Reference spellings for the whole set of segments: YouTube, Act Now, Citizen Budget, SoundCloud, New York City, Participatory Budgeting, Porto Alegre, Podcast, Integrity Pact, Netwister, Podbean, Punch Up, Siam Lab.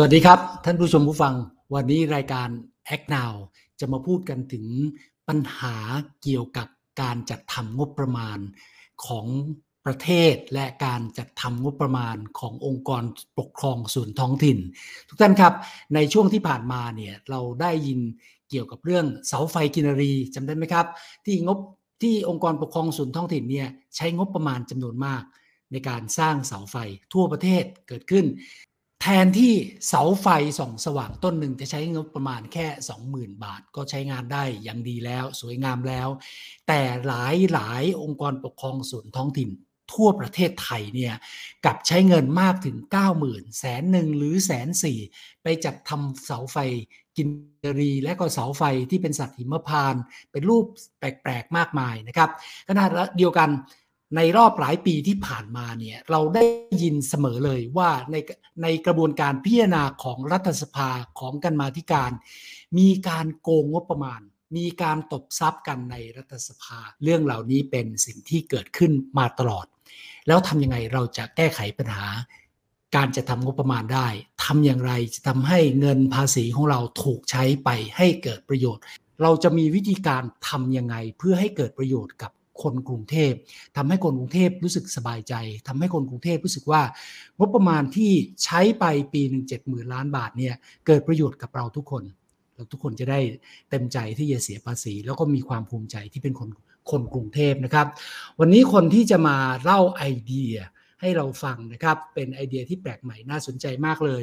สวัสดีครับท่านผู้ชมผู้ฟังวันนี้รายการ Act Now จะมาพูดกันถึงปัญหาเกี่ยวกับการจัดทำงบประมาณของประเทศและการจัดทำงบประมาณขององค์กรปกครองส่วนท้องถิ่นทุกท่านครับในช่วงที่ผ่านมาเนี่ยเราได้ยินเกี่ยวกับเรื่องเสาไฟกินรีจำได้ไหมครับที่องค์กรปกครองส่วนท้องถิ่นเนี่ยใช้งบประมาณจำนวนมากในการสร้างเสาไฟทั่วประเทศเกิดขึ้นแทนที่เสาไฟส่องสว่างต้นหนึ่งจะใช้งบประมาณแค่ 20,000 บาทก็ใช้งานได้อย่างดีแล้วสวยงามแล้วแต่หลายองค์กรปกครองส่วนท้องถิ่นทั่วประเทศไทยเนี่ยกับใช้เงินมากถึง 90,000 แสนหนึ่งหรือแสนสี่ไปจัดทำเสาไฟกินรีและก็เสาไฟที่เป็นสัตว์หิมพานต์เป็นรูปแปลกๆมากมายนะครับขณะเดียวกันในรอบหลายปีที่ผ่านมาเนี่ยเราได้ยินเสมอเลยว่าในกระบวนการพิจารณาของรัฐสภาของกรรมาธิการมีการโกงงบประมาณมีการตบทรัพย์กันในรัฐสภาเรื่องเหล่านี้เป็นสิ่งที่เกิดขึ้นมาตลอดแล้วทำยังไงเราจะแก้ไขปัญหาการจะทำงบประมาณได้ทำอย่างไรจะทำให้เงินภาษีของเราถูกใช้ไปให้เกิดประโยชน์เราจะมีวิธีการทำยังไงเพื่อให้เกิดประโยชน์กับคนกรุงเทพทำให้คนกรุงเทพรู้สึกสบายใจทำให้คนกรุงเทพรู้สึกว่างบประมาณที่ใช้ไปปีหนึ่ง70,000 ล้านบาทเนี่ยเกิดประโยชน์กับเราทุกคนแล้วทุกคนจะได้เต็มใจที่จะเสียภาษีแล้วก็มีความภูมิใจที่เป็นคนกรุงเทพนะครับวันนี้คนที่จะมาเล่าไอเดียให้เราฟังนะครับเป็นไอเดียที่แปลกใหม่น่าสนใจมากเลย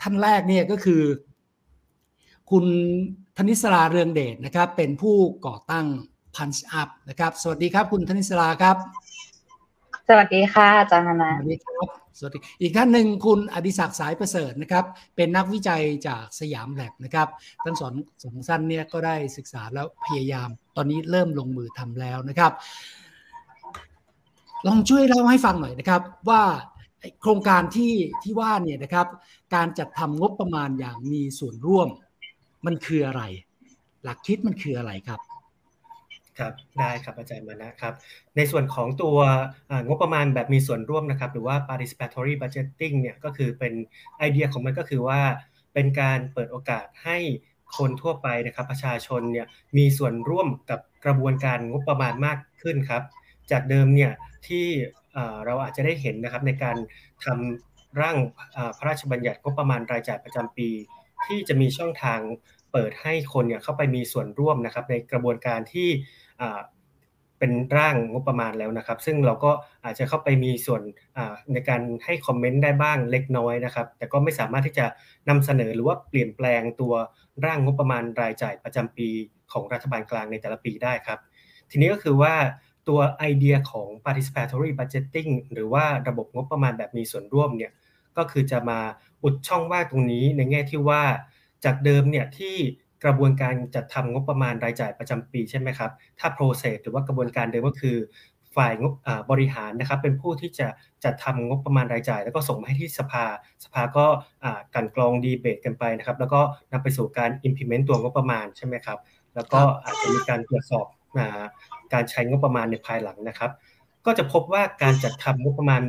ท่านแรกเนี่ยก็คือคุณธนิสราเรืองเดชนะครับเป็นผู้ก่อตั้งPunch Up นะครับสวัสดีครับคุณธนิสราครับสวัสดีค่ะอาจารย์นะสวัสดีครับสวัสดีอีกท่านหนึ่งคุณอดิศักดิ์สายประเสริฐนะครับเป็นนักวิจัยจากสยามแลบนะครับทั้งสองท่านเนี่ยก็ได้ศึกษาแล้วพยายามตอนนี้เริ่มลงมือทำแล้วนะครับลองช่วยเล่าให้ฟังหน่อยนะครับว่าโครงการที่ว่าเนี่ยนะครับการจัดทำงบประมาณอย่างมีส่วนร่วมมันคืออะไรหลักคิดมันคืออะไรครับครับได้ครับอาจารย์มานะครับในส่วนของตัวงบประมาณแบบมีส่วนร่วมนะครับหรือว่า Participatory Budgeting เนี่ยก็คือเป็นไอเดียของมันก็คือว่าเป็นการเปิดโอกาสให้คนทั่วไปนะครับประชาชนเนี่ยมีส่วนร่วมกับกระบวนการงบประมาณมากขึ้นครับจากเดิมเนี่ยที่เราอาจจะได้เห็นนะครับในการทำร่างพระราชบัญญัติงบประมาณรายจ่ายประจำปีที่จะมีช่องทางเปิดให้คนเนี่ยเข้าไปมีส่วนร่วมนะครับในกระบวนการที่เป็นร่างงบประมาณแล้วนะครับซึ่งเราก็อาจจะเข้าไปมีส่วนในการให้คอมเมนต์ได้บ้างเล็กน้อยนะครับแต่ก็ไม่สามารถที่จะนำเสนอหรือว่าเปลี่ยนแปลงตัวร่างงบประมาณรายจ่ายประจำปีของรัฐบาลกลางในแต่ละปีได้ครับทีนี้ก็คือว่าตัวไอเดียของ participatory budgeting หรือว่าระบบงบประมาณแบบมีส่วนร่วมเนี่ยก็คือจะมาอุดช่องว่างตรงนี้ในแง่ที่ว่าจากเดิมเนี่ยที่กระบวนการจัดทำงบประมาณรายจ่ายประจำปีใช่ไหมครับถ้า process หรือว่ากระบวนการเดิมก็คือฝ่ายงบบริหารนะครับเป็นผู้ที่จะจัดทำงบประมาณรายจ่ายแล้วก็ส่งมาให้ที่สภาก็กลั่นกรองดีเบตกันไปนะครับแล้วก็นำไปสู่การ implement ตัวงบประมาณใช่ไหมครับแล้วก็อาจจะมีการตรวจสอบการใช้งบประมาณในภายหลังนะครับก็จะพบว่าการจัดทำงบประมาณ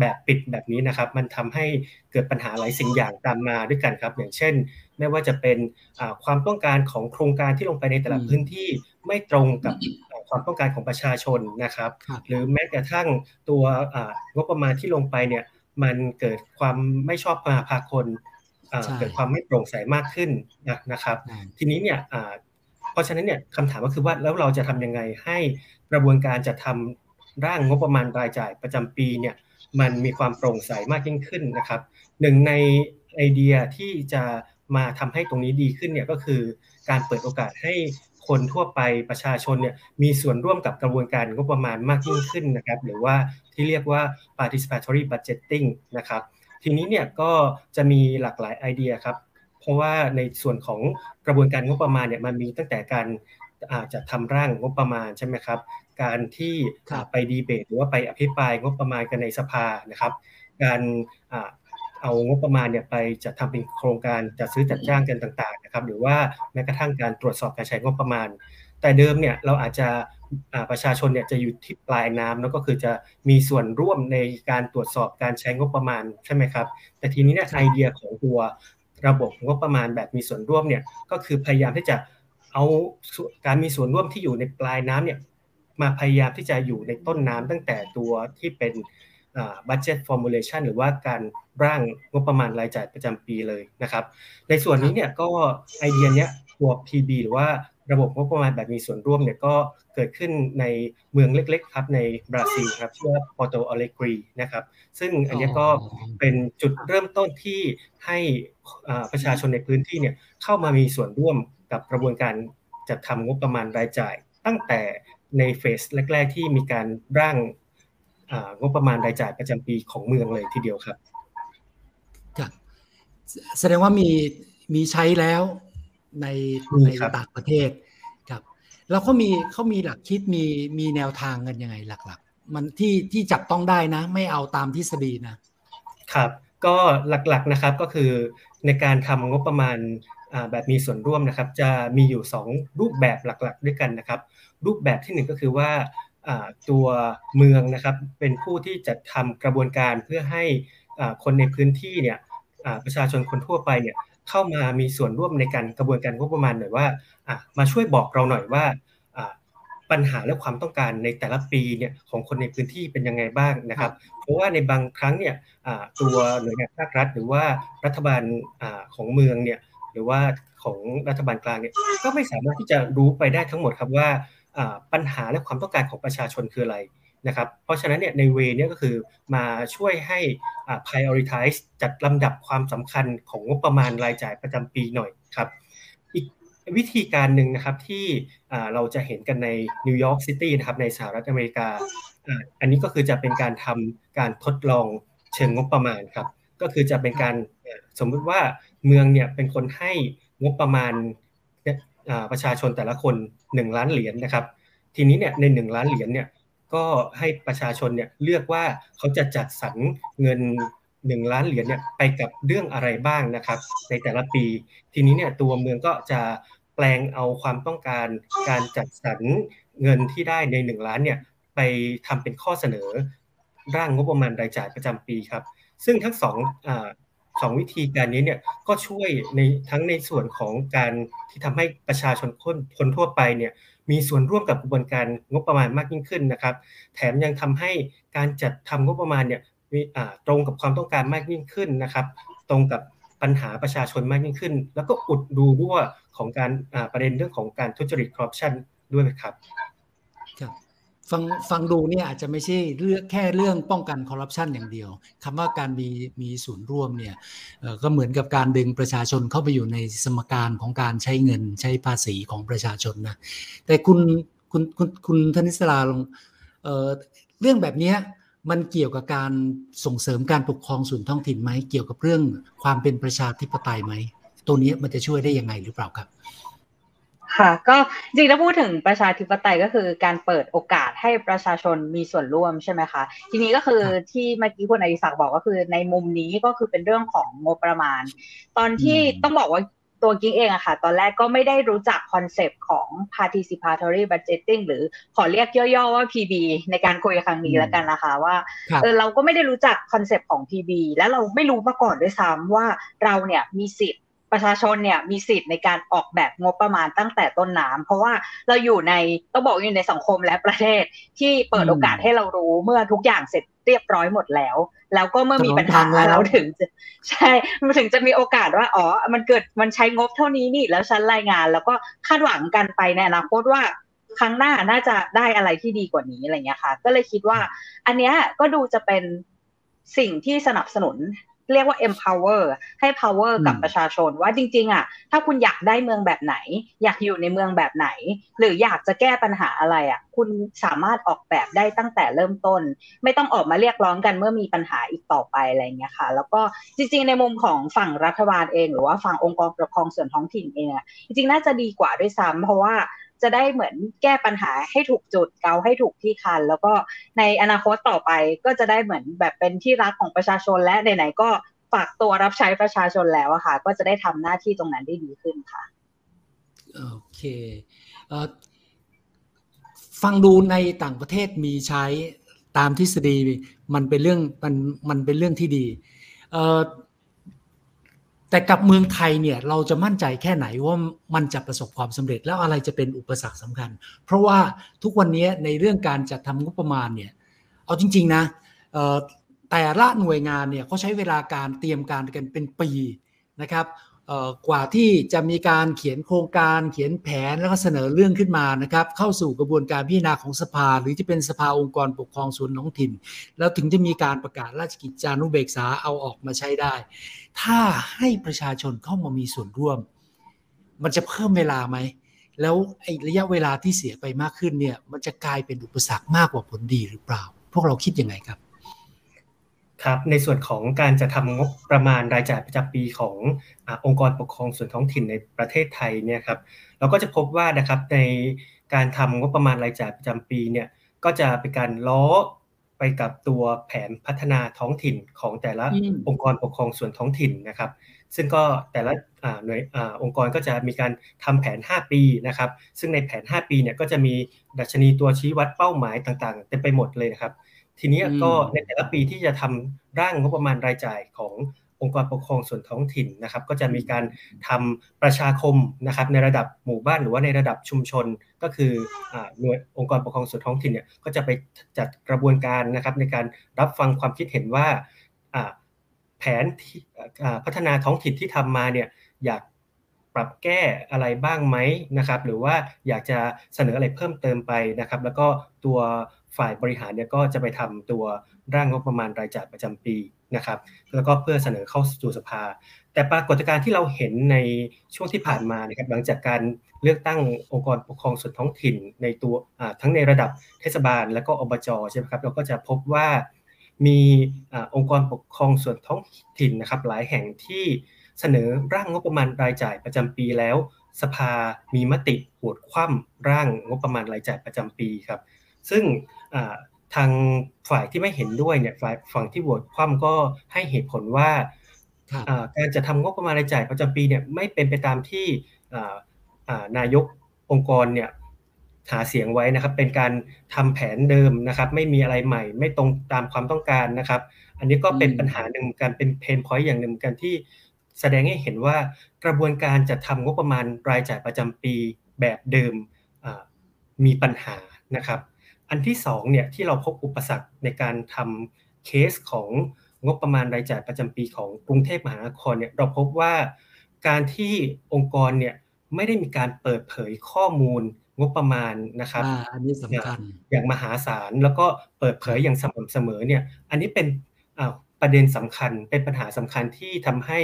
แบบปิดแบบนี้นะครับมันทำให้เกิดปัญหาหลายสิ่งอย่างตามมาด้วยกันครับอย่างเช่นไม่ว่าจะเป็นความต้องการของโครงการที่ลงไปในแต่ละพื้นที่ไม่ตรงกับความต้องการของประชาชนนะครับหรือแม้กระทั่งตัวงบประมาณที่ลงไปเนี่ยมันเกิดความไม่ชอบมาพากลเกิดความไม่โปร่งใสมากขึ้นนะครับทีนี้เนี่ยเพราะฉะนั้นเนี่ยคำถามก็คือว่าแล้วเราจะทำยังไงให้กระบวนการจัดทำร่างงบประมาณรายจ่ายประจำปีเนี่ยมันมีความโปร่งใสมากยิ่งขึ้นนะครับหนึ่งในไอเดียที่จะมาทำให้ตรงนี้ดีขึ้นเนี่ยก็คือการเปิดโอกาสให้คนทั่วไปประชาชนเนี่ยมีส่วนร่วมกับกระบวนการงบประมาณมากยิ่งขึ้นนะครับหรือว่าที่เรียกว่า participatory budgeting นะครับทีนี้เนี่ยก็จะมีหลากหลายไอเดียครับเพราะว่าในส่วนของกระบวนการงบประมาณเนี่ยมันมีตั้งแต่การจัดทำร่างงบประมาณใช่ไหมครับการที่ไปดีเบตหรือว่าไปอภิปรายงบประมาณกันในสภานะครับการเอางบประมาณเนี่ยไปจัดทำเป็นโครงการจัดซื้อจัดจ้างกันต่างๆนะครับหรือว่าแม้กระทั่งการตรวจสอบการใช้งบประมาณ แต่เดิมเนี่ยเราอาจจะประชาชนเนี่ยจะอยู่ที่ปลายน้ำแล้วก็คือจะมีส่วนร่วมในการตรวจสอบการใช้งบประมาณใช่ไหมครับแต่ทีนี้เนี่ยไอเดียของตัวระบบงบประมาณแบบมีส่วนร่วมเนี่ยก็คือพยายามที่จะเอาการมีส่วนร่วมที่อยู่ในปลายน้ำเนี่ยมาพยายามที่จะอยู่ในต้นน้ำตั้งแต่ตัวที่เป็นbudget formulation หรือว่าการร่างงบประมาณรายจ่ายประจำปีเลยนะครับในส่วนนี้เนี่ยก็ไอเดียเนี้ยตัว PB หรือว่าระบบงบประมาณแบบมีส่วนร่วมเนี่ยก็เกิดขึ้นในเมืองเล็กๆครับในบราซิลครับชื่อว่าปอร์โตอาเลกรีนะครับซึ่งอันนี้ก็เป็นจุดเริ่มต้นที่ให้ประชาชนในพื้นที่เนี่ยเข้ามามีส่วนร่วมกับกระบวนการจัดทำงบประมาณรายจ่ายตั้งแต่ในเฟสแรกๆที่มีการร่างงบประมาณรายจ่ายประจำปีของเมืองเลยทีเดียวครับแสดงว่ามีใช้แล้วในต่างประเทศครับแล้วเขามีหลักคิดมีแนวทางกันยังไงหลักๆมันที่จับต้องได้นะไม่เอาตามทฤษฎีนะครับก็หลักๆนะครับก็คือในการทำงบประมาณแบบมีส่วนร่วมนะครับจะมีอยู่2รูปแบบหลักๆด้วยกันนะครับรูปแบบที่1ก็คือว่าตัวเมืองนะครับเป็นผู้ที่จัดทำกระบวนการเพื่อให้คนในพื้นที่เนี่ยประชาชนคนทั่วไปเนี่ยเข้ามามีส่วนร่วมในการกระบวนการงบประมาณหน่อยว่ามาช่วยบอกเราหน่อยว่าปัญหาและความต้องการในแต่ละปีเนี่ยของคนในพื้นที่เป็นยังไงบ้างนะครับเพราะว่าในบางครั้งเนี่ยตัวหน่วยงานภาครัฐหรือว่ารัฐบาลของเมืองเนี่ยหรือว่าของรัฐบาลกลางเนี่ยก็ไม่สามารถที่จะรู้ไปได้ทั้งหมดครับว่าปัญหาและความต้องการของประชาชนคืออะไรนะครับเพราะฉะนั้นเนี่ยในเวเนี่ยก็คือมาช่วยให้ prioritize จัดลำดับความสำคัญของงบประมาณรายจ่ายประจำปีหน่อยครับอีกวิธีการหนึ่งนะครับที่เราจะเห็นกันในนิวยอร์กซิตี้นะครับในสหรัฐอเมริกาอันนี้ก็คือจะเป็นการทำการทดลองเชิงงบประมาณครับก็คือจะเป็นการสมมติว่าเมืองเนี่ยเป็นคนให้งบประมาณประชาชนแต่ละคน1ล้านเหรียญนะครับทีนี้เนี่ยใน1ล้านเหรียญเนี่ยก็ให้ประชาชนเนี่ยเลือกว่าเขาจะจัดสรรเงิน1ล้านเหรียญเนี่ยไปกับเรื่องอะไรบ้างนะครับในแต่ละปีทีนี้เนี่ยตัวเมืองก็จะแปลงเอาความต้องการการจัดสรรเงินที่ได้ใน1ล้านเนี่ยไปทำเป็นข้อเสนอร่างงบประมาณรายจ่ายประจำปีครับซึ่งทั้งสองวิธีการนี้เนี่ยก็ช่วยในทั้งในส่วนของการที่ทำให้ประชาชนคนทั่วไปเนี่ยมีส่วนร่วมกับกระบวนการงบประมาณมากยิ่งขึ้นนะครับแถมยังทำให้การจัดทำงบประมาณเนี่ยตรงกับความต้องการมากยิ่งขึ้นนะครับตรงกับปัญหาประชาชนมากยิ่งขึ้นแล้วก็อุดรูรั่วของการประเด็นเรื่องของการทุจริตคอร์รัปชันด้วยครับฟังดูเนี่ยอาจจะไม่ใช่เรื่องแค่เรื่องป้องกันคอร์รัปชันอย่างเดียวคำว่าการมีส่วนร่วมเนี่ยก็เหมือนกับการดึงประชาชนเข้าไปอยู่ในสมการของการใช้เงินใช้ภาษีของประชาชนนะแต่คุณธนิศราลงเรื่องแบบนี้มันเกี่ยวกับการส่งเสริมการปกครองส่วนท้องถิ่นไหมเกี่ยวกับเรื่องความเป็นประชาธิปไตยไหมตัวนี้มันจะช่วยได้ยังไงหรือเปล่าครับค่ะก็จริงถ้าพูดถึงประชาธิปไตยก็คือการเปิดโอกาสให้ประชาชนมีส่วนร่วมใช่ไหมคะทีนี้ก็คือที่เมื่อกี้คุณอดิศักดิ์บอกก็คือในมุมนี้ก็คือเป็นเรื่องของงบประมาณตอนที่ต้องบอกว่าตัวกิ๊กเองอะค่ะตอนแรกก็ไม่ได้รู้จักคอนเซปต์ของ Participatory Budgeting หรือขอเรียกย่อๆว่า PB ในการคุยครั้งนี้แล้วกันนะคะว่าเราก็ไม่ได้รู้จักคอนเซปต์ของ PB และเราไม่รู้มาก่อนด้วยซ้ำว่าเราเนี่ยมีสิทธิ์ประชาชนเนี่ยมีสิทธิ์ในการออกแบบงบประมาณตั้งแต่ต้นน้ำเพราะว่าเราอยู่ในต้องบอกอยู่ในสังคมและประเทศที่เปิดโอกาสให้เรารู้เมื่อทุกอย่างเสร็จเรียบร้อยหมดแล้วก็เมื่อมีปัญหาเราถึงจะใช่มันถึงจะมีโอกาสว่าอ๋อมันใช้งบเท่านี้นี่แล้วฉันรายงานแล้วก็คาดหวังกันไปในอนาคตว่าครั้งหน้าน่าจะได้อะไรที่ดีกว่านี้อะไรเงี้ยค่ะก็เลยคิดว่าอันเนี้ยก็ดูจะเป็นสิ่งที่สนับสนุนเรียกว่า empower ให้ power กับประชาชนว่าจริงๆอะถ้าคุณอยากได้เมืองแบบไหนอยากอยู่ในเมืองแบบไหนหรืออยากจะแก้ปัญหาอะไรอะคุณสามารถออกแบบได้ตั้งแต่เริ่มต้นไม่ต้องออกมาเรียกร้องกันเมื่อมีปัญหาอีกต่อไปอะไรอย่างเงี้ยค่ะแล้วก็จริงๆในมุมของฝั่งรัฐบาลเองหรือว่าฝั่งองค์กรปกครองส่วนท้องถิ่นเองจริงๆน่าจะดีกว่าด้วยซ้ำเพราะว่าจะได้เหมือนแก้ปัญหาให้ถูกจุดเกาให้ถูกที่คันแล้วก็ในอนาคตต่อไปก็จะได้เหมือนแบบเป็นที่รักของประชาชนและไหนๆก็ฝากตัวรับใช้ประชาชนแล้วอะค่ะก็จะได้ทำหน้าที่ตรงนั้นได้ดีขึ้นค่ะโอเค ฟังดูในต่างประเทศมีใช้ตามทฤษฎีมันเป็นเรื่องที่ดีแต่กับเมืองไทยเนี่ยเราจะมั่นใจแค่ไหนว่ามันจะประสบความสำเร็จแล้วอะไรจะเป็นอุปสรรคสำคัญเพราะว่าทุกวันนี้ในเรื่องการจัดทำงบประมาณเนี่ยเอาจริงๆนะแต่ละหน่วยงานเนี่ยเขาใช้เวลาการเตรียมการกันเป็นปีนะครับกว่าที่จะมีการเขียนโครงการเขียนแผนแล้วก็เสนอเรื่องขึ้นมานะครับเข้าสู่กระบวนการพิจารณาของสภาหรือจะเป็นสภาองค์กรปกครองส่วนท้องถิ่นแล้วถึงจะมีการประกาศราชกิจจานุเบกษาเอาออกมาใช้ได้ถ้าให้ประชาชนเข้ามามีส่วนร่วมมันจะเพิ่มเวลาไหมแล้วไอ้ระยะเวลาที่เสียไปมากขึ้นเนี่ยมันจะกลายเป็นอุปสรรคมากกว่าผลดีหรือเปล่าพวกเราคิดยังไงครับครับในส่วนของการจะทำงบประมาณรายจ่ายประจำปีขององค์กรปกครองส่วนท้องถิ่นในประเทศไทยเนี่ยครับเราก็จะพบว่านะครับในการทำงบประมาณรายจ่ายประจำปีเนี่ยก็จะเป็นการล้อไปกับตัวแผนพัฒนาท้องถิ่นของแต่ละองค์กรปกครองส่วนท้องถิ่นนะครับซึ่งก็แต่ละหน่วยองค์กรก็จะมีการทำแผน5ปีนะครับซึ่งในแผน5ปีเนี่ยก็จะมีดัชนีตัวชี้วัดเป้าหมายต่างๆเต็มไปหมดเลยนะครับทีนี้ก็ในแต่ละปีที่จะทำร่างงบประมาณรายจ่ายขององค์กรปกครองส่วนท้องถิ่นนะครับก็จะมีการทำประชาคมนะครับในระดับหมู่บ้านหรือว่าในระดับชุมชนก็คือหน่วยองค์กรปกครองส่วนท้องถิ่นเนี่ยก็จะไปจัดกระบวนการนะครับในการรับฟังความคิดเห็นว่าแผนที่พัฒนาท้องถิ่นที่ทำมาเนี่ยอยากปรับแก้อะไรบ้างไหมนะครับหรือว่าอยากจะเสนออะไรเพิ่มเติมไปนะครับแล้วก็ตัวฝ่ายบริหารเนี่ยก็จะไปทำตัวร่างงบประมาณรายจ่ายประจำปีนะครับแล้วก็เพื่อเสนอเข้าสู่สภาแต่ปรากฏการณ์ที่เราเห็นในช่วงที่ผ่านมานะครับหลังจากการเลือกตั้งองค์กรปกครองส่วนท้องถิ่นในตัวทั้งในระดับเทศบาลและก็อบจ.ใช่ไหมครับเราก็จะพบว่ามีองค์กรปกครองส่วนท้องถิ่นนะครับหลายแห่งที่เสนอร่างงบประมาณรายจ่ายประจำปีแล้วสภามีมติโหวตคว่ำร่างงบประมาณรายจ่ายประจำปีครับซึ่งทางฝ่ายที่ไม่เห็นด้วยเนี่ยฝั่งที่โหวตคว่ำก็ให้เหตุผลว่าการจะทำงบประมาณรายจ่ายประจำปีเนี่ยไม่เป็นไปตามที่นายกองค์กรเนี่ยหาเสียงไว้นะครับเป็นการทำแผนเดิมนะครับไม่มีอะไรใหม่ไม่ตรงตามความต้องการนะครับอันนี้ก็เป็นปัญหาหนึ่งกันเป็นเพนพอยต์อย่างหนึ่งกันที่แสดงให้เห็นว่ากระบวนการจัดทำงบประมาณรายจ่ายประจำปีแบบเดิมมีปัญหานะครับอันที่สองเนี่ยที่เราพบอุปสรรคในการทำเคสของงบประมาณรายจ่ายประจำปีของกรุงเทพมหานครเนี่ยเราพบว่าการที่องค์กรเนี่ยไม่ได้มีการเปิดเผยข้อมูลงบประมาณนะครับอันนี้สำคัญอย่างมหาศาลแล้วก็เปิดเผยอย่างสม่ำเสมอเนี่ยอันนี้เป็นประเด็นสำคัญเป็นปัญหาสำคัญที่ทำให้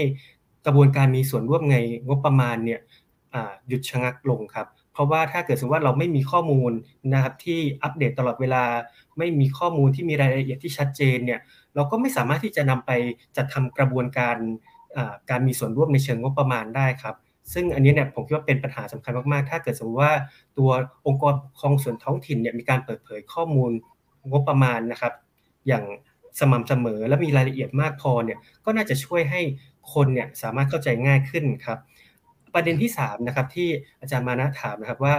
กระบวนการมีส่วนร่วมในงบประมาณเนี่ยหยุดชะงักลงครับเพราะว่าถ้าเกิดสมมติว่าเราไม่มีข้อมูลนะครับที่อัปเดตตลอดเวลาไม่มีข้อมูลที่มีรายละเอียดที่ชัดเจนเนี่ยเราก็ไม่สามารถที่จะนำไปจัดทำกระบวนการการมีส่วนร่วมในเชิงงบประมาณได้ครับซึ่งอันนี้เนี่ยผมคิดว่าเป็นปัญหาสำคัญมากๆถ้าเกิดสมมติว่าตัวองค์กรปกครองส่วนท้องถิ่นเนี่ยมีการเปิดเผยข้อมูลงบประมาณนะครับอย่างสม่ำเสมอและมีรายละเอียดมากพอเนี่ยก็น่าจะช่วยให้คนเนี่ยสามารถเข้าใจง่ายขึ้นครับประเด็นที่3นะครับที่อาจารย์มานะถามนะครับว่า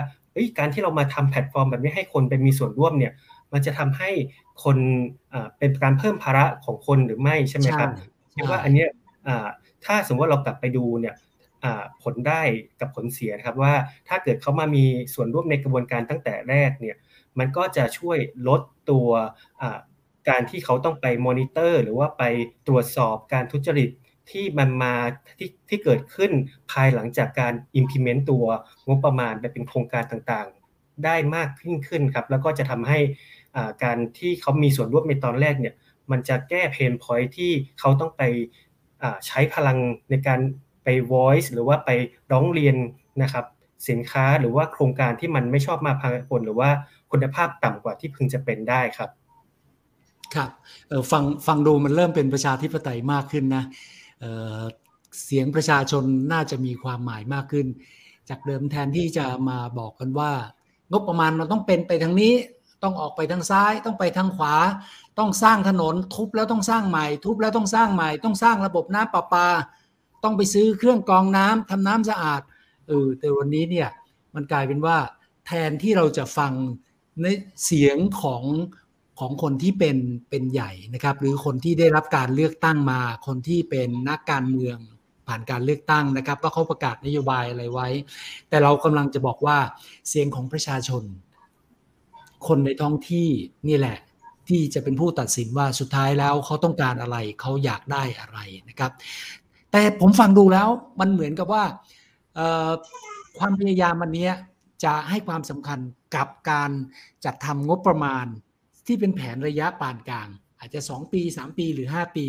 การที่เรามาทำแพลตฟอร์มแบบนี้ให้คนไปมีส่วนร่วมเนี่ยมันจะทำให้คนเป็นการเพิ่มภาระของคนหรือไม่ใช่ไหมครับคิดว่าอันเนี้ยถ้าสมมติว่าเรากลับไปดูเนี่ยผลได้กับผลเสียนะครับว่าถ้าเกิดเขามามีส่วนร่วมในกระบวนการตั้งแต่แรกเนี่ยมันก็จะช่วยลดตัวการที่เขาต้องไปมอนิเตอร์หรือว่าไปตรวจสอบการทุจริตที่มันมาที่เกิดขึ้นภายหลังจากการ implement ตัวงบประมาณไปเป็นโครงการต่างๆได้มากขึ้นครับแล้วก็จะทำให้การที่เขามีส่วนร่วมในตอนแรกเนี่ยมันจะแก้เพนพอยท์ที่เขาต้องไปใช้พลังในการไป voice หรือว่าไปร้องเรียนนะครับสินค้าหรือว่าโครงการที่มันไม่ชอบมาพากลหรือว่าคุณภาพต่ำกว่าที่พึงจะเป็นได้ครับครับฟังดูมันเริ่มเป็นประชาธิปไตยมากขึ้นนะเสียงประชาชนน่าจะมีความหมายมากขึ้นจากเดิมแทนที่จะมาบอกกันว่างบประมาณมันต้องเป็นไปทางนี้ต้องออกไปทางซ้ายต้องไปทางขวาต้องสร้างถนนทุบแล้วต้องสร้างใหม่ทุบแล้วต้องสร้างใหม่ต้องสร้างระบบน้ำประปาต้องไปซื้อเครื่องกรองน้ำทำน้ำสะอาดแต่วันนี้เนี่ยมันกลายเป็นว่าแทนที่เราจะฟัง ในเสียงของคนที่เป็นใหญ่นะครับหรือคนที่ได้รับการเลือกตั้งมาคนที่เป็นนักการเมืองผ่านการเลือกตั้งนะครับว่าเขาประกาศนโยบายอะไรไว้แต่เรากำลังจะบอกว่าเสียงของประชาชนคนในท้องที่นี่แหละที่จะเป็นผู้ตัดสินว่าสุดท้ายแล้วเขาต้องการอะไรเขาอยากได้อะไรนะครับแต่ผมฟังดูแล้วมันเหมือนกับว่าความพยายามอันนี้จะให้ความสำคัญกับการจัดทำงบประมาณที่เป็นแผนระยะปานกลางอาจจะ2ปี3ปีหรือ5ปี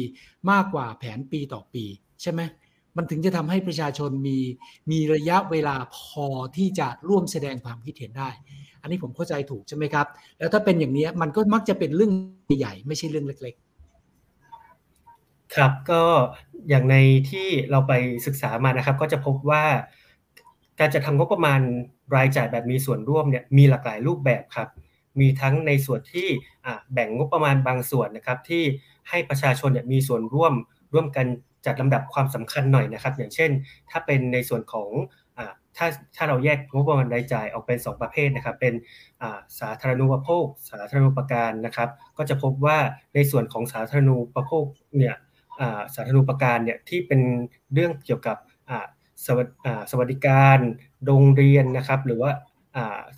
มากกว่าแผนปีต่อปีใช่ไหมมันถึงจะทำให้ประชาชนมีระยะเวลาพอที่จะร่วมแสดงความคิดเห็นได้อันนี้ผมเข้าใจถูกใช่ไหมครับแล้วถ้าเป็นอย่างนี้มันก็มักจะเป็นเรื่องใหญ่ไม่ใช่เรื่องเล็กๆครับก็อย่างในที่เราไปศึกษามานะครับก็จะพบว่าการจัดทำงบประมาณรายจ่ายแบบมีส่วนร่วมเนี่ยมีหลากหลายรูปแบบครับมีทั้งในส่วนที่แบ่งงบประมาณบางส่วนนะครับที่ให้ประชาชนเนี่ยมีส่วนร่วมกันจัดลำดับความสำคัญหน่อยนะครับอย่างเช่นถ้าเป็นในส่วนของถ้าเราแยกงบประมาณรายจ่ายออกเป็น2ประเภทนะครับเป็นสาธารณูปโภคสาธารณูปการนะครับก็จะพบว่าในส่วนของสาธารณูปโภคเนี่ยสาธารณูปการเนี่ยที่เป็นเรื่องเกี่ยวกับสวัสดิการโรงเรียนนะครับหรือว่า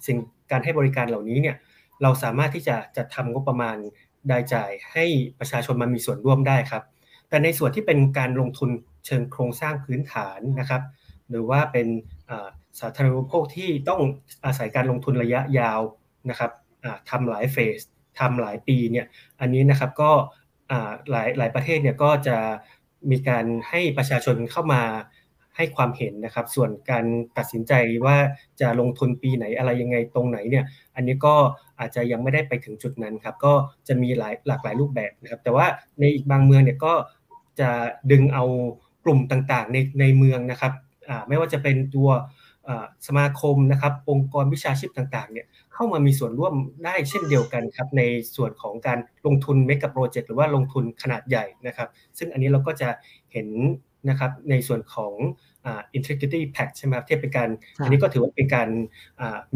สิ่งการให้บริการเหล่านี้เนี่ยเราสามารถที่จะจัดทำงบประมาณรายจ่ายให้ประชาชนมามีส่วนร่วมได้ครับแต่ในส่วนที่เป็นการลงทุนเชิงโครงสร้างพื้นฐานนะครับหรือว่าเป็นสาธารณูปโภคที่ต้องอาศัยการลงทุนระยะยาวนะครับทำหลายเฟสทำหลายปีเนี่ยอันนี้นะครับก็หลายประเทศเนี่ยก็จะมีการให้ประชาชนเข้ามาให้ความเห็นนะครับส่วนการตัดสินใจว่าจะลงทุนปีไหนอะไรยังไงตรงไหนเนี่ยอันนี้ก็อาจจะยังไม่ได้ไปถึงจุดนั้นครับก็จะมีหลากหลายรูปแบบนะครับแต่ว่าในอีกบางเมืองเนี่ยก็จะดึงเอากลุ่มต่างๆในเมืองนะครับไม่ว่าจะเป็นตัวสมาคมนะครับองค์กรวิชาชีพต่างๆเนี่ยเข้ามามีส่วนร่วมได้เช่นเดียวกันครับในส่วนของการลงทุนเมกะโปรเจกต์หรือว่าลงทุนขนาดใหญ่นะครับซึ่งอันนี้เราก็จะเห็นนะครับในส่วนของIntegrity Pact ใช่ไหมครับที่เป็นการอันนี้ก็ถือว่าเป็นการ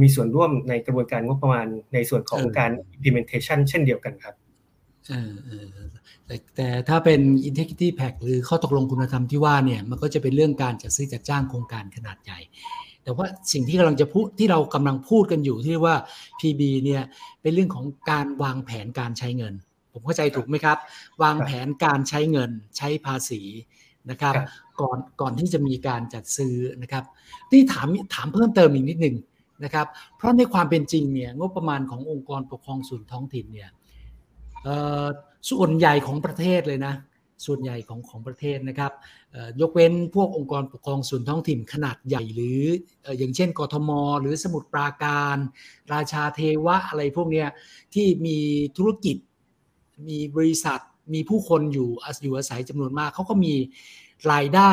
มีส่วนร่วมในกระบวนการงบประมาณในส่วนของการ implementation เช่นเดียวกันครับแต่ถ้าเป็น Integrity Pact หรือข้อตกลงคุณธรรมที่ว่าเนี่ยมันก็จะเป็นเรื่องการจัดซื้อจัดจ้างโครงการขนาดใหญ่แต่ว่าสิ่งที่กำลังจะพูดที่เรากำลังพูดกันอยู่ที่ว่า PB เนี่ยเป็นเรื่องของการวางแผนการใช้เงินผมเข้าใจถูกไหมครับวางแผนการใช้เงินใช้ภาษีนะครับก่อนที่จะมีการจัดซื้อนะครับที่ถามเพิ่มเติมอีกนิดนึงนะครับเพราะในความเป็นจริงเนี่ยงบประมาณขององค์กรปกครองส่วนท้องถิ่นเนี่ยส่วนใหญ่ของประเทศเลยนะส่วนใหญ่ของประเทศนะครับยกเว้นพวกองค์กรปกครองส่วนท้องถิ่นขนาดใหญ่หรืออย่างเช่นกทมหรือสมุทรปราการราชาเทวะอะไรพวกเนี้ยที่มีธุรกิจมีบริษัทมีผู้คนอยู่อาศัยจำนวนมากเขาก็มีรายได้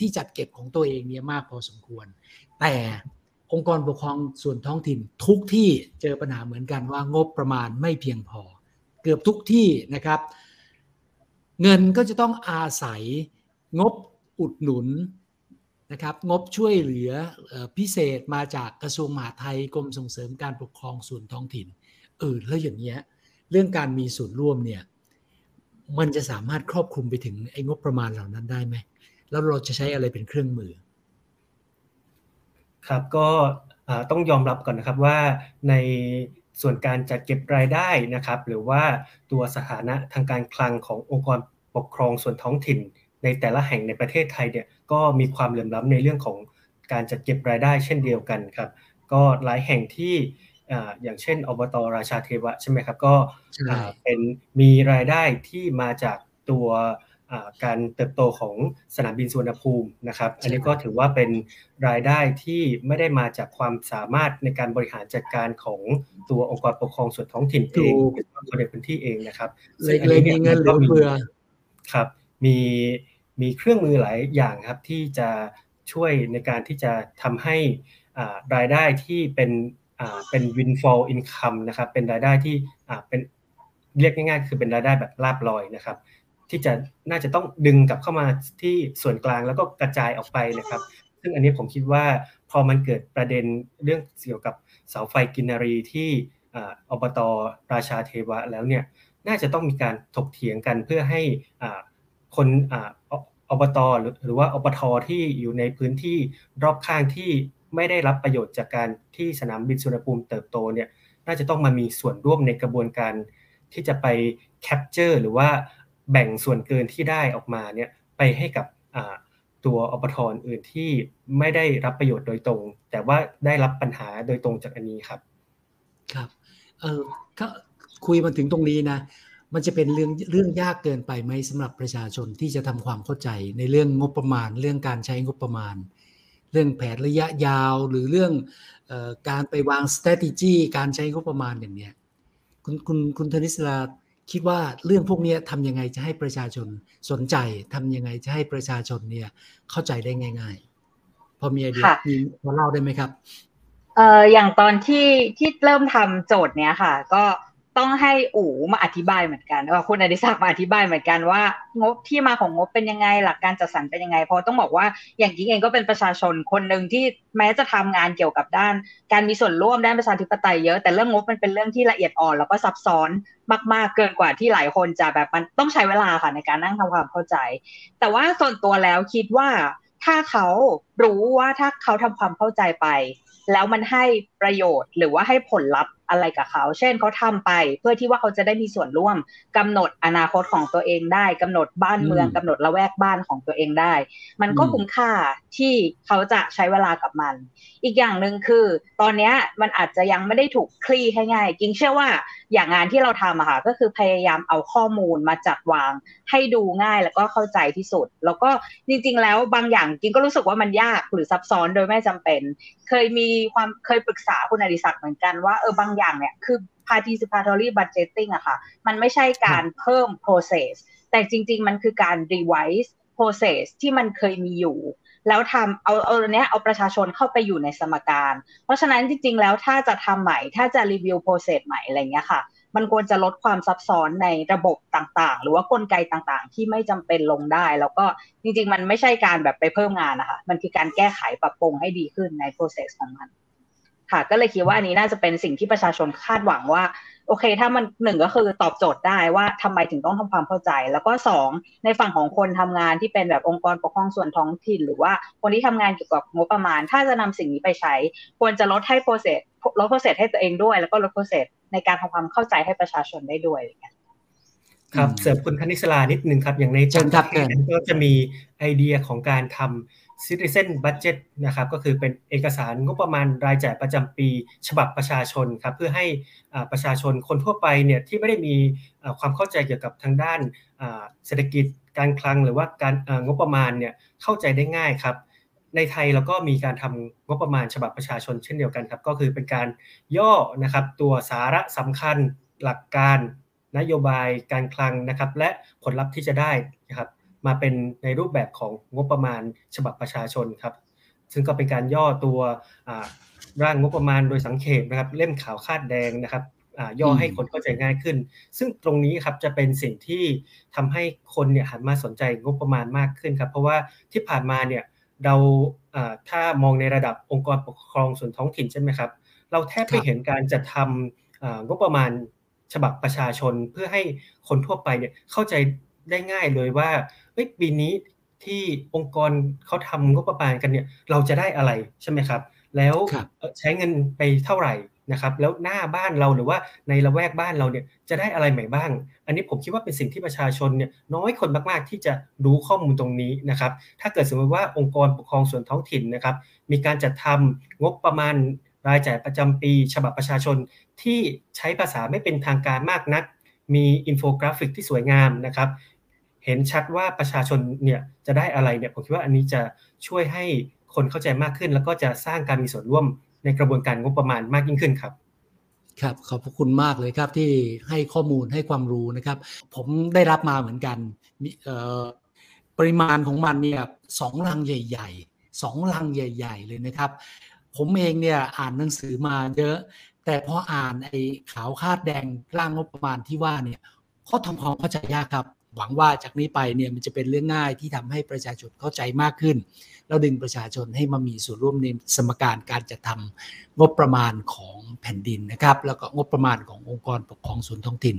ที่จัดเก็บของตัวเองเนี่ยมากพอสมควรแต่องค์กรปกครองส่วนท้องถิ่นทุกที่เจอปัญหาเหมือนกันว่างบประมาณไม่เพียงพอเกือบทุกที่นะครับเงินก็จะต้องอาศัยงบอุดหนุนนะครับงบช่วยเหลือพิเศษมาจากกระทรวงมหาดไทยกรมส่งเสริมการปกครองส่วนท้องถิ่นแล้วอย่างเงี้ยเรื่องการมีส่วนร่วมเนี่ยมันจะสามารถครอบคลุมไปถึงไอ้งบประมาณเหล่านั้นได้ไหมแล้วเราจะใช้อะไรเป็นเครื่องมือครับก็ต้องยอมรับก่อนนะครับว่าในส่วนการจัดเก็บรายได้นะครับหรือว่าตัวสถานะทางการคลังขององค์กรปกครองส่วนท้องถิ่นในแต่ละแห่งในประเทศไทยเนี่ยก็มีความเหลื่อมล้ำในเรื่องของการจัดเก็บรายได้เช่นเดียวกันครับก็หลายแห่งที่อย่างเช่นอบต.ราชาเทวะใช่ไหมครับก็เป็นมีรายได้ที่มาจากตัวการเติบโตของสนามบินสุวรรณภูมินะครับอันนี้ก็ถือว่าเป็นรายได้ที่ไม่ได้มาจากความสามารถในการบริหารจัดการของตัวองค์กรปกครองส่วนท้องถิ่นเองหรือคนในพื้นที่เองนะครับเลยมีเงินเหลือเฟือครับมีเครื่องมือหลายอย่างครับที่จะช่วยในการที่จะทำให้รายได้ที่เป็น windfall income นะครับเป็นรายได้ที่เป็นเรียกง่ายๆคือเป็นรายได้แบบลาภลอยนะครับที่จะน่าจะต้องดึงกลับเข้ามาที่ส่วนกลางแล้วก็กระจายออกไปนะครับซึ่งอันนี้ผมคิดว่าพอมันเกิดประเด็นเรื่องเกี่ยวกับเสาไฟกินนารีที่ อบต.ราชาเทวะแล้วเนี่ยน่าจะต้องมีการถกเถียงกันเพื่อให้คนอบต.หรือว่าอปท.ที่อยู่ในพื้นที่รอบข้างที่ไม่ได้รับประโยชน์จากการที่สนามบินสุวรรณภูมิเติบโตเนี่ยน่าจะต้องมามีส่วนร่วมในกระบวนการที่จะไปแคปเจอร์หรือว่าแบ่งส่วนเกินที่ได้ออกมาเนี่ยไปให้กับตัวอบท.อื่นที่ไม่ได้รับประโยชน์โดยตรงแต่ว่าได้รับปัญหาโดยตรงจากอันนี้ครับครับก็คุยมาถึงตรงนี้นะมันจะเป็นเรื่องยากเกินไปไหมสำหรับประชาชนที่จะทำความเข้าใจในเรื่องงบประมาณเรื่องการใช้งบประมาณเรื่องแผนระยะยาวหรือเรื่องการไปวาง strategy การใช้งบประมาณอย่างเนี้ยคุณธนิสราคิดว่าเรื่องพวกนี้ทำยังไงจะให้ประชาชนสนใจทำยังไงจะให้ประชาชนเนี่ยเข้าใจได้ง่ายๆพอมีไอเดียมีมาเล่าได้ไหมครับอย่างตอนที่เริ่มทำโจทย์เนี้ยค่ะก็ต้องให้อู๋มาอธิบายเหมือนกันว่าคุณอดิศักดิ์มาอธิบายเหมือนกันว่างบที่มาของงบเป็นยังไงหลักการจัดสรรเป็นยังไงเพราะต้องบอกว่าอย่างกิ๊กเองก็เป็นประชาชนคนนึงที่แม้จะทำงานเกี่ยวกับด้านการมีส่วนร่วมด้านประชาธิปไตยเยอะแต่เรื่องงบมันเป็นเรื่องที่ละเอียดอ่อนแล้วก็ซับซ้อนมากๆเกินกว่าที่หลายคนจะแบบมันต้องใช้เวลาค่ะในการนั่งทำความเข้าใจแต่ว่าส่วนตัวแล้วคิดว่าถ้าเขารู้ว่าถ้าเขาทำความเข้าใจไปแล้วมันให้ประโยชน์หรือว่าให้ผลลัพธ์อะไรกับเขาเช่นเขาทำไปเพื่อที่ว่าเขาจะได้มีส่วนร่วมกำหนดอนาคตของตัวเองได้กำหนดบ้านเมืองกำหนดละแวกบ้านของตัวเองได้มันก็คุ้มค่าที่เขาจะใช้เวลากับมันอีกอย่างนึงคือตอนนี้มันอาจจะยังไม่ได้ถูกคลี่ให้ง่ายจริงเชื่อว่าอย่างงานที่เราทำอะค่ะก็คือพยายามเอาข้อมูลมาจัดวางให้ดูง่ายแล้วก็เข้าใจที่สุดแล้วก็จริงๆแล้วบางอย่างจริงก็รู้สึกว่ามันยากหรือซับซ้อนโดยไม่จำเป็นเคยปรึกษาคุณอดิศักดิ์เหมือนกันว่าบางอย่างเนี่ยคือ Participatory Budgeting อะค่ะมันไม่ใช่การเพิ่ม process แต่จริงๆมันคือการ revise process ที่มันเคยมีอยู่แล้วทำเอาเนี้ยเอาประชาชนเข้าไปอยู่ในสมการเพราะฉะนั้นจริงๆแล้วถ้าจะทำใหม่ถ้าจะ review process ใหม่อะไรเงี้ยค่ะมันควรจะลดความซับซ้อนในระบบต่างๆหรือว่ากลไกต่างๆที่ไม่จำเป็นลงได้แล้วก็จริงๆมันไม่ใช่การแบบไปเพิ่มงานนะคะมันคือการแก้ไขปรับปรุงให้ดีขึ้นใน process ของมันค่ะก็เลยคิดว่าอันนี้น่าจะเป็นสิ่งที่ประชาชนคาดหวังว่าโอเคถ้ามันหนึ่งก็คือตอบโจทย์ได้ว่าทำไมถึงต้องทำความเข้าใจแล้วก็สองในฝั่งของคนทำงานที่เป็นแบบองค์กรปกครองส่วนท้องถิ่นหรือว่าคนที่ทำงานเกี่ยวกับงบประมาณถ้าจะนำสิ่งนี้ไปใช้ควรจะลดโปรเซสให้ตัวเองด้วยแล้วก็ลดโปรเซสในการทำความเข้าใจให้ประชาชนได้ด้วยครับเสริมคุณธนิสรานิดนึงครับอย่างในจังหวัดนั้นก็จะมีไอเดียของการทำ Citizen Budget นะครับก็คือเป็นเอกสารงบประมาณรายจ่ายประจำปีฉบับประชาชนครับเพื่อให้ประชาชนคนทั่วไปเนี่ยที่ไม่ได้มีความเข้าใจเกี่ยวกับทางด้านเศรษฐกิจการคลังหรือว่าการงบประมาณเนี่ยเข้าใจได้ง่ายครับในไทยเราก็มีการทำงบประมาณฉบับประชาชนเช่นเดียวกันครับก็คือเป็นการย่อนะครับตัวสาระสำคัญหลักการนโยบายการคลังนะครับและผลลัพธ์ที่จะได้นะครับมาเป็นในรูปแบบของงบประมาณฉบับประชาชนครับซึ่งก็เป็นการย่อตัวร่างงบประมาณโดยสังเขปนะครับเล่มขาวคาดแดงนะครับย่อให้คนเข้าใจง่ายขึ้นซึ่งตรงนี้ครับจะเป็นสิ่งที่ทำให้คนเนี่ยหันมาสนใจงบประมาณมากขึ้นครับเพราะว่าที่ผ่านมาเนี่ยเราถ้ามองในระดับองค์กรปกครองส่วนท้องถิ่นใช่ไหมครับเราแทบไม่เห็นการจัดทำงบประมาณฉบับประชาชนเพื่อให้คนทั่วไปเนี่ยเข้าใจได้ง่ายเลยว่าปีนี้ที่องค์กรเขาทำงบประมาณกันเนี่ยเราจะได้อะไรใช่ไหมครับแล้วใช้เงินไปเท่าไหร่นะครับแล้วหน้าบ้านเราหรือว่าในละแวกบ้านเราเนี่ยจะได้อะไรใหม่บ้างอันนี้ผมคิดว่าเป็นสิ่งที่ประชาชนเนี่ยน้อยคนมากๆที่จะรู้ข้อมูลตรงนี้นะครับถ้าเกิดสมมติว่าองค์กรปกครองส่วนท้องถิ่นนะครับมีการจัดทำงบประมาณรายจ่ายประจำปีฉบับประชาชนที่ใช้ภาษาไม่เป็นทางการมากนักมีอินโฟกราฟิกที่สวยงามนะครับเห็นชัดว่าประชาชนเนี่ยจะได้อะไรเนี่ยผมคิดว่าอันนี้จะช่วยให้คนเข้าใจมากขึ้นแล้วก็จะสร้างการมีส่วนร่วมในกระบวนการงบประมาณมากยิ่งขึ้นครับครับขอบพระคุณมากเลยครับที่ให้ข้อมูลให้ความรู้นะครับผมได้รับมาเหมือนกันปริมาณของมันเนี่ย2ลังใหญ่ๆ2ลังใหญ่ๆเลยนะครับผมเองเนี่ยอ่านหนังสือมาเยอะแต่พออ่านไอ้ขาวคาดแดงร่างงบประมาณที่ว่าเนี่ยก็ทำความเข้าใจยากครับ หวังว่าจากนี้ไปเนี่ยมันจะเป็นเรื่องง่ายที่ทำให้ประชาชนเข้าใจมากขึ้นแล้วดึงประชาชนให้มามีส่วนร่วมในสมการการจัดทำงบประมาณของแผ่นดินนะครับแล้วก็งบประมาณขององค์กรปกครองส่วนท้องถิ่น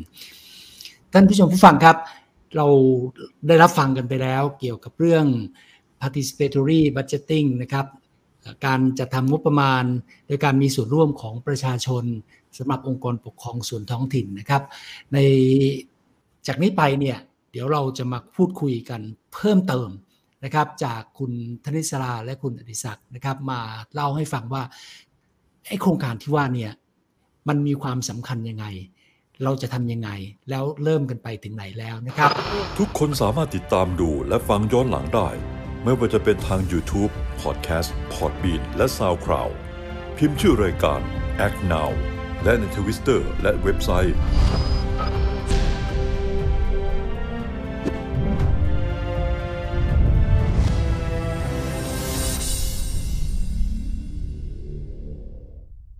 ท่านผู้ชมผู้ฟังครับเราได้รับฟังกันไปแล้วเกี่ยวกับเรื่อง Participatory Budgeting นะครับการจัดทำงบประมาณโดยการมีส่วนร่วมของประชาชนสำหรับองค์กรปกครองส่วนท้องถิ่นนะครับในจากนี้ไปเนี่ยเดี๋ยวเราจะมาพูดคุยกันเพิ่มเติมนะครับจากคุณธนิศราและคุณอดิศักดิ์นะครับมาเล่าให้ฟังว่าไอ้โครงการที่ว่าเนี่ยมันมีความสำคัญยังไงเราจะทำยังไงแล้วเริ่มกันไปถึงไหนแล้วนะครับทุกคนสามารถติดตามดูและฟังย้อนหลังได้ไม่ว่าจะเป็นทาง YouTube, Podcast, Podbean และ SoundCloud พิมพ์ชื่อรายการ Act Now และใน Netwister และเว็บไซต์